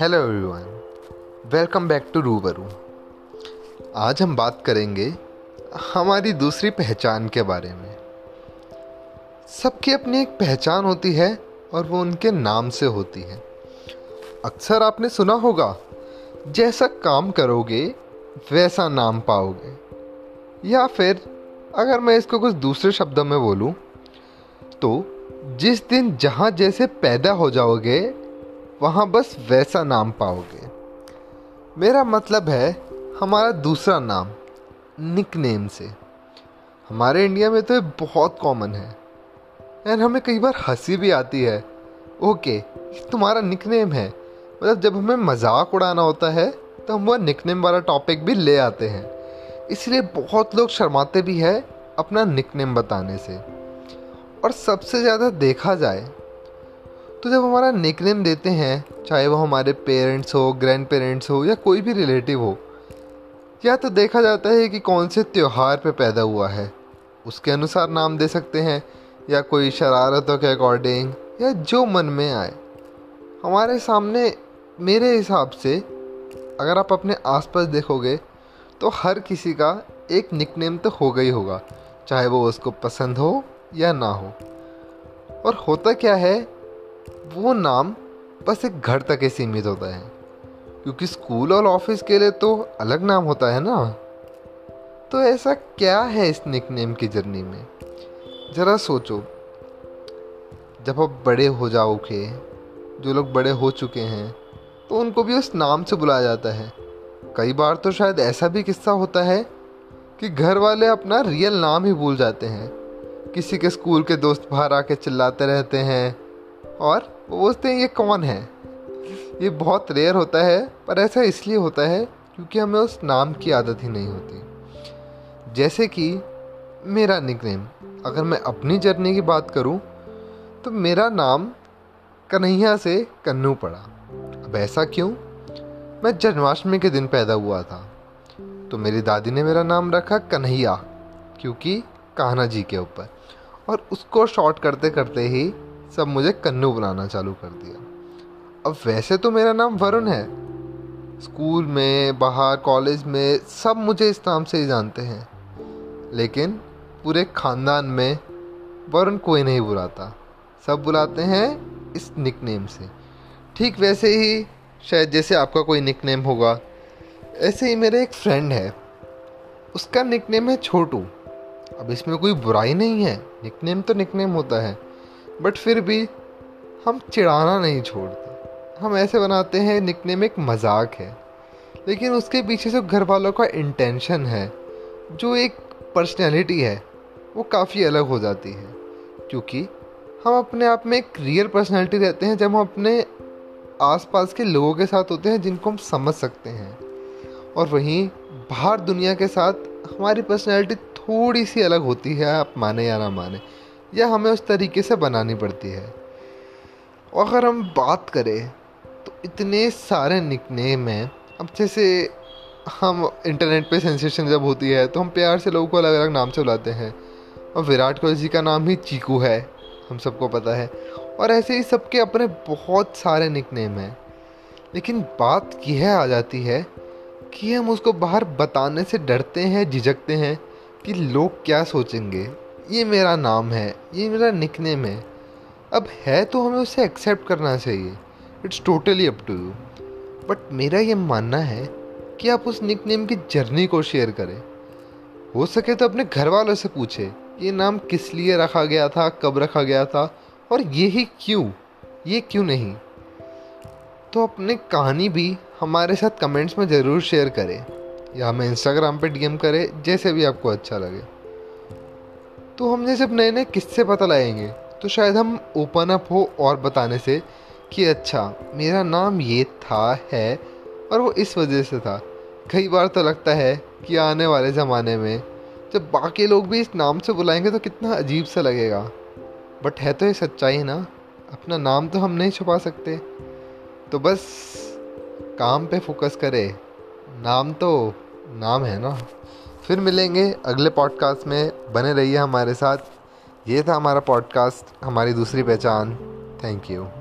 Hello everyone, welcome back to रूबरू। आज हम बात करेंगे हमारी दूसरी पहचान के बारे में। सबकी अपनी एक पहचान होती है और वो उनके नाम से होती है। अक्सर आपने सुना होगा, जैसा काम करोगे वैसा नाम पाओगे, या फिर अगर मैं इसको कुछ दूसरे शब्दों में बोलूँ तो जिस दिन जहाँ जैसे पैदा हो जाओगे वहाँ बस वैसा नाम पाओगे। मेरा मतलब है हमारा दूसरा नाम, निकनेम से। हमारे इंडिया में तो ये बहुत कॉमन है एंड हमें कई बार हंसी भी आती है। ओके, तुम्हारा निकनेम है, मतलब जब हमें मजाक उड़ाना होता है तो हम वह निकनेम वाला टॉपिक भी ले आते हैं। इसलिए बहुत लोग शर्माते भी हैं अपना निकनेम बताने से। और सबसे ज़्यादा देखा जाए तो जब हमारा निकनेम देते हैं, चाहे वो हमारे पेरेंट्स हो, ग्रैंड पेरेंट्स हो या कोई भी रिलेटिव हो, या तो देखा जाता है कि कौन से त्यौहार पे पैदा हुआ है, उसके अनुसार नाम दे सकते हैं, या कोई शरारतों के अकॉर्डिंग, या जो मन में आए। हमारे सामने मेरे हिसाब से अगर आप अपने आसपास देखोगे तो हर किसी का एक निकनेम तो होगा ही होगा, चाहे वो उसको पसंद हो या ना हो। और होता क्या है, वो नाम बस एक घर तक ही सीमित होता है, क्योंकि स्कूल और ऑफिस के लिए तो अलग नाम होता है ना। तो ऐसा क्या है इस निकनेम की जर्नी में, ज़रा सोचो। जब आप बड़े हो जाओगे, जो लोग बड़े हो चुके हैं तो उनको भी उस नाम से बुलाया जाता है। कई बार तो शायद ऐसा भी किस्सा होता है कि घर वाले अपना रियल नाम ही भूल जाते हैं। किसी के स्कूल के दोस्त बाहर आके चिल्लाते रहते हैं और वो बोलते हैं ये कौन है। ये बहुत रेयर होता है, पर ऐसा इसलिए होता है क्योंकि हमें उस नाम की आदत ही नहीं होती। जैसे कि मेरा निकनेम, अगर मैं अपनी जर्नी की बात करूं तो मेरा नाम कन्हैया से कन्नू पड़ा। अब ऐसा क्यों? मैं जन्माष्टमी के दिन पैदा हुआ था तो मेरी दादी ने मेरा नाम रखा कन्हैया, क्योंकि कान्हा जी के ऊपर, और उसको शॉर्ट करते करते ही सब मुझे कन्नू बुलाना चालू कर दिया। अब वैसे तो मेरा नाम वरुण है, स्कूल में, बाहर, कॉलेज में सब मुझे इस नाम से ही जानते हैं, लेकिन पूरे ख़ानदान में वरुण कोई नहीं बुलाता, सब बुलाते हैं इस निकनेम से। ठीक वैसे ही शायद जैसे आपका कोई निकनेम होगा, ऐसे ही मेरे एक फ्रेंड है, उसका निकनेम है छोटू। अब इसमें कोई बुराई नहीं है, निकनेम तो निकनेम होता है, बट फिर भी हम चिढ़ाना नहीं छोड़ते। हम ऐसे बनाते हैं निकनेम एक मजाक है, लेकिन उसके पीछे जो घर वालों का इंटेंशन है, जो एक पर्सनैलिटी है, वो काफ़ी अलग हो जाती है। क्योंकि हम अपने आप में एक रियल पर्सनैलिटी रहते हैं जब हम अपने आसपास के लोगों के साथ होते हैं जिनको हम समझ सकते हैं, और वहीं बाहर दुनिया के साथ हमारी पर्सनैलिटी थोड़ी सी अलग होती है, आप माने या ना माने, या हमें उस तरीके से बनानी पड़ती है। और अगर हम बात करें तो इतने सारे निकनेम हैं। अब जैसे हम इंटरनेट पे सेंसेशन जब होती है तो हम प्यार से लोगों को अलग अलग नाम से बुलाते हैं, और विराट कोहली जी का नाम ही चीकू है, हम सबको पता है। और ऐसे ही सबके अपने बहुत सारे निकनेम हैं, लेकिन बात यह आ जाती है कि हम उसको बाहर बताने से डरते हैं, झिझकते हैं कि लोग क्या सोचेंगे, ये मेरा नाम है, ये मेरा निकनेम है। अब है तो हमें उसे एक्सेप्ट करना चाहिए, it's totally up to you. But मेरा ये मानना है कि आप उस निकनेम की जर्नी को शेयर करें। हो सके तो अपने घर वालों से पूछें ये नाम किस लिए रखा गया था, कब रखा गया था, और ये क्यों नहीं। तो अपनी कहानी भी हमारे साथ कमेंट्स में ज़रूर शेयर करें, या हमें इंस्टाग्राम पे डीएम करें, जैसे भी आपको अच्छा लगे। तो हम जैसे नए नए किस्से पता लाएंगे तो शायद हम ओपन अप हो और बताने से कि अच्छा मेरा नाम ये था है और वो इस वजह से था। कई बार तो लगता है कि आने वाले ज़माने में जब बाकी लोग भी इस नाम से बुलाएंगे तो कितना अजीब सा लगेगा, बट है तो ये सच्चाई ना, अपना नाम तो हम नहीं छुपा सकते। तो बस काम पे फोकस करें, नाम तो नाम है ना। फिर मिलेंगे अगले पॉडकास्ट में, बने रहिए हमारे साथ। ये था हमारा पॉडकास्ट, हमारी दूसरी पहचान। Thank you.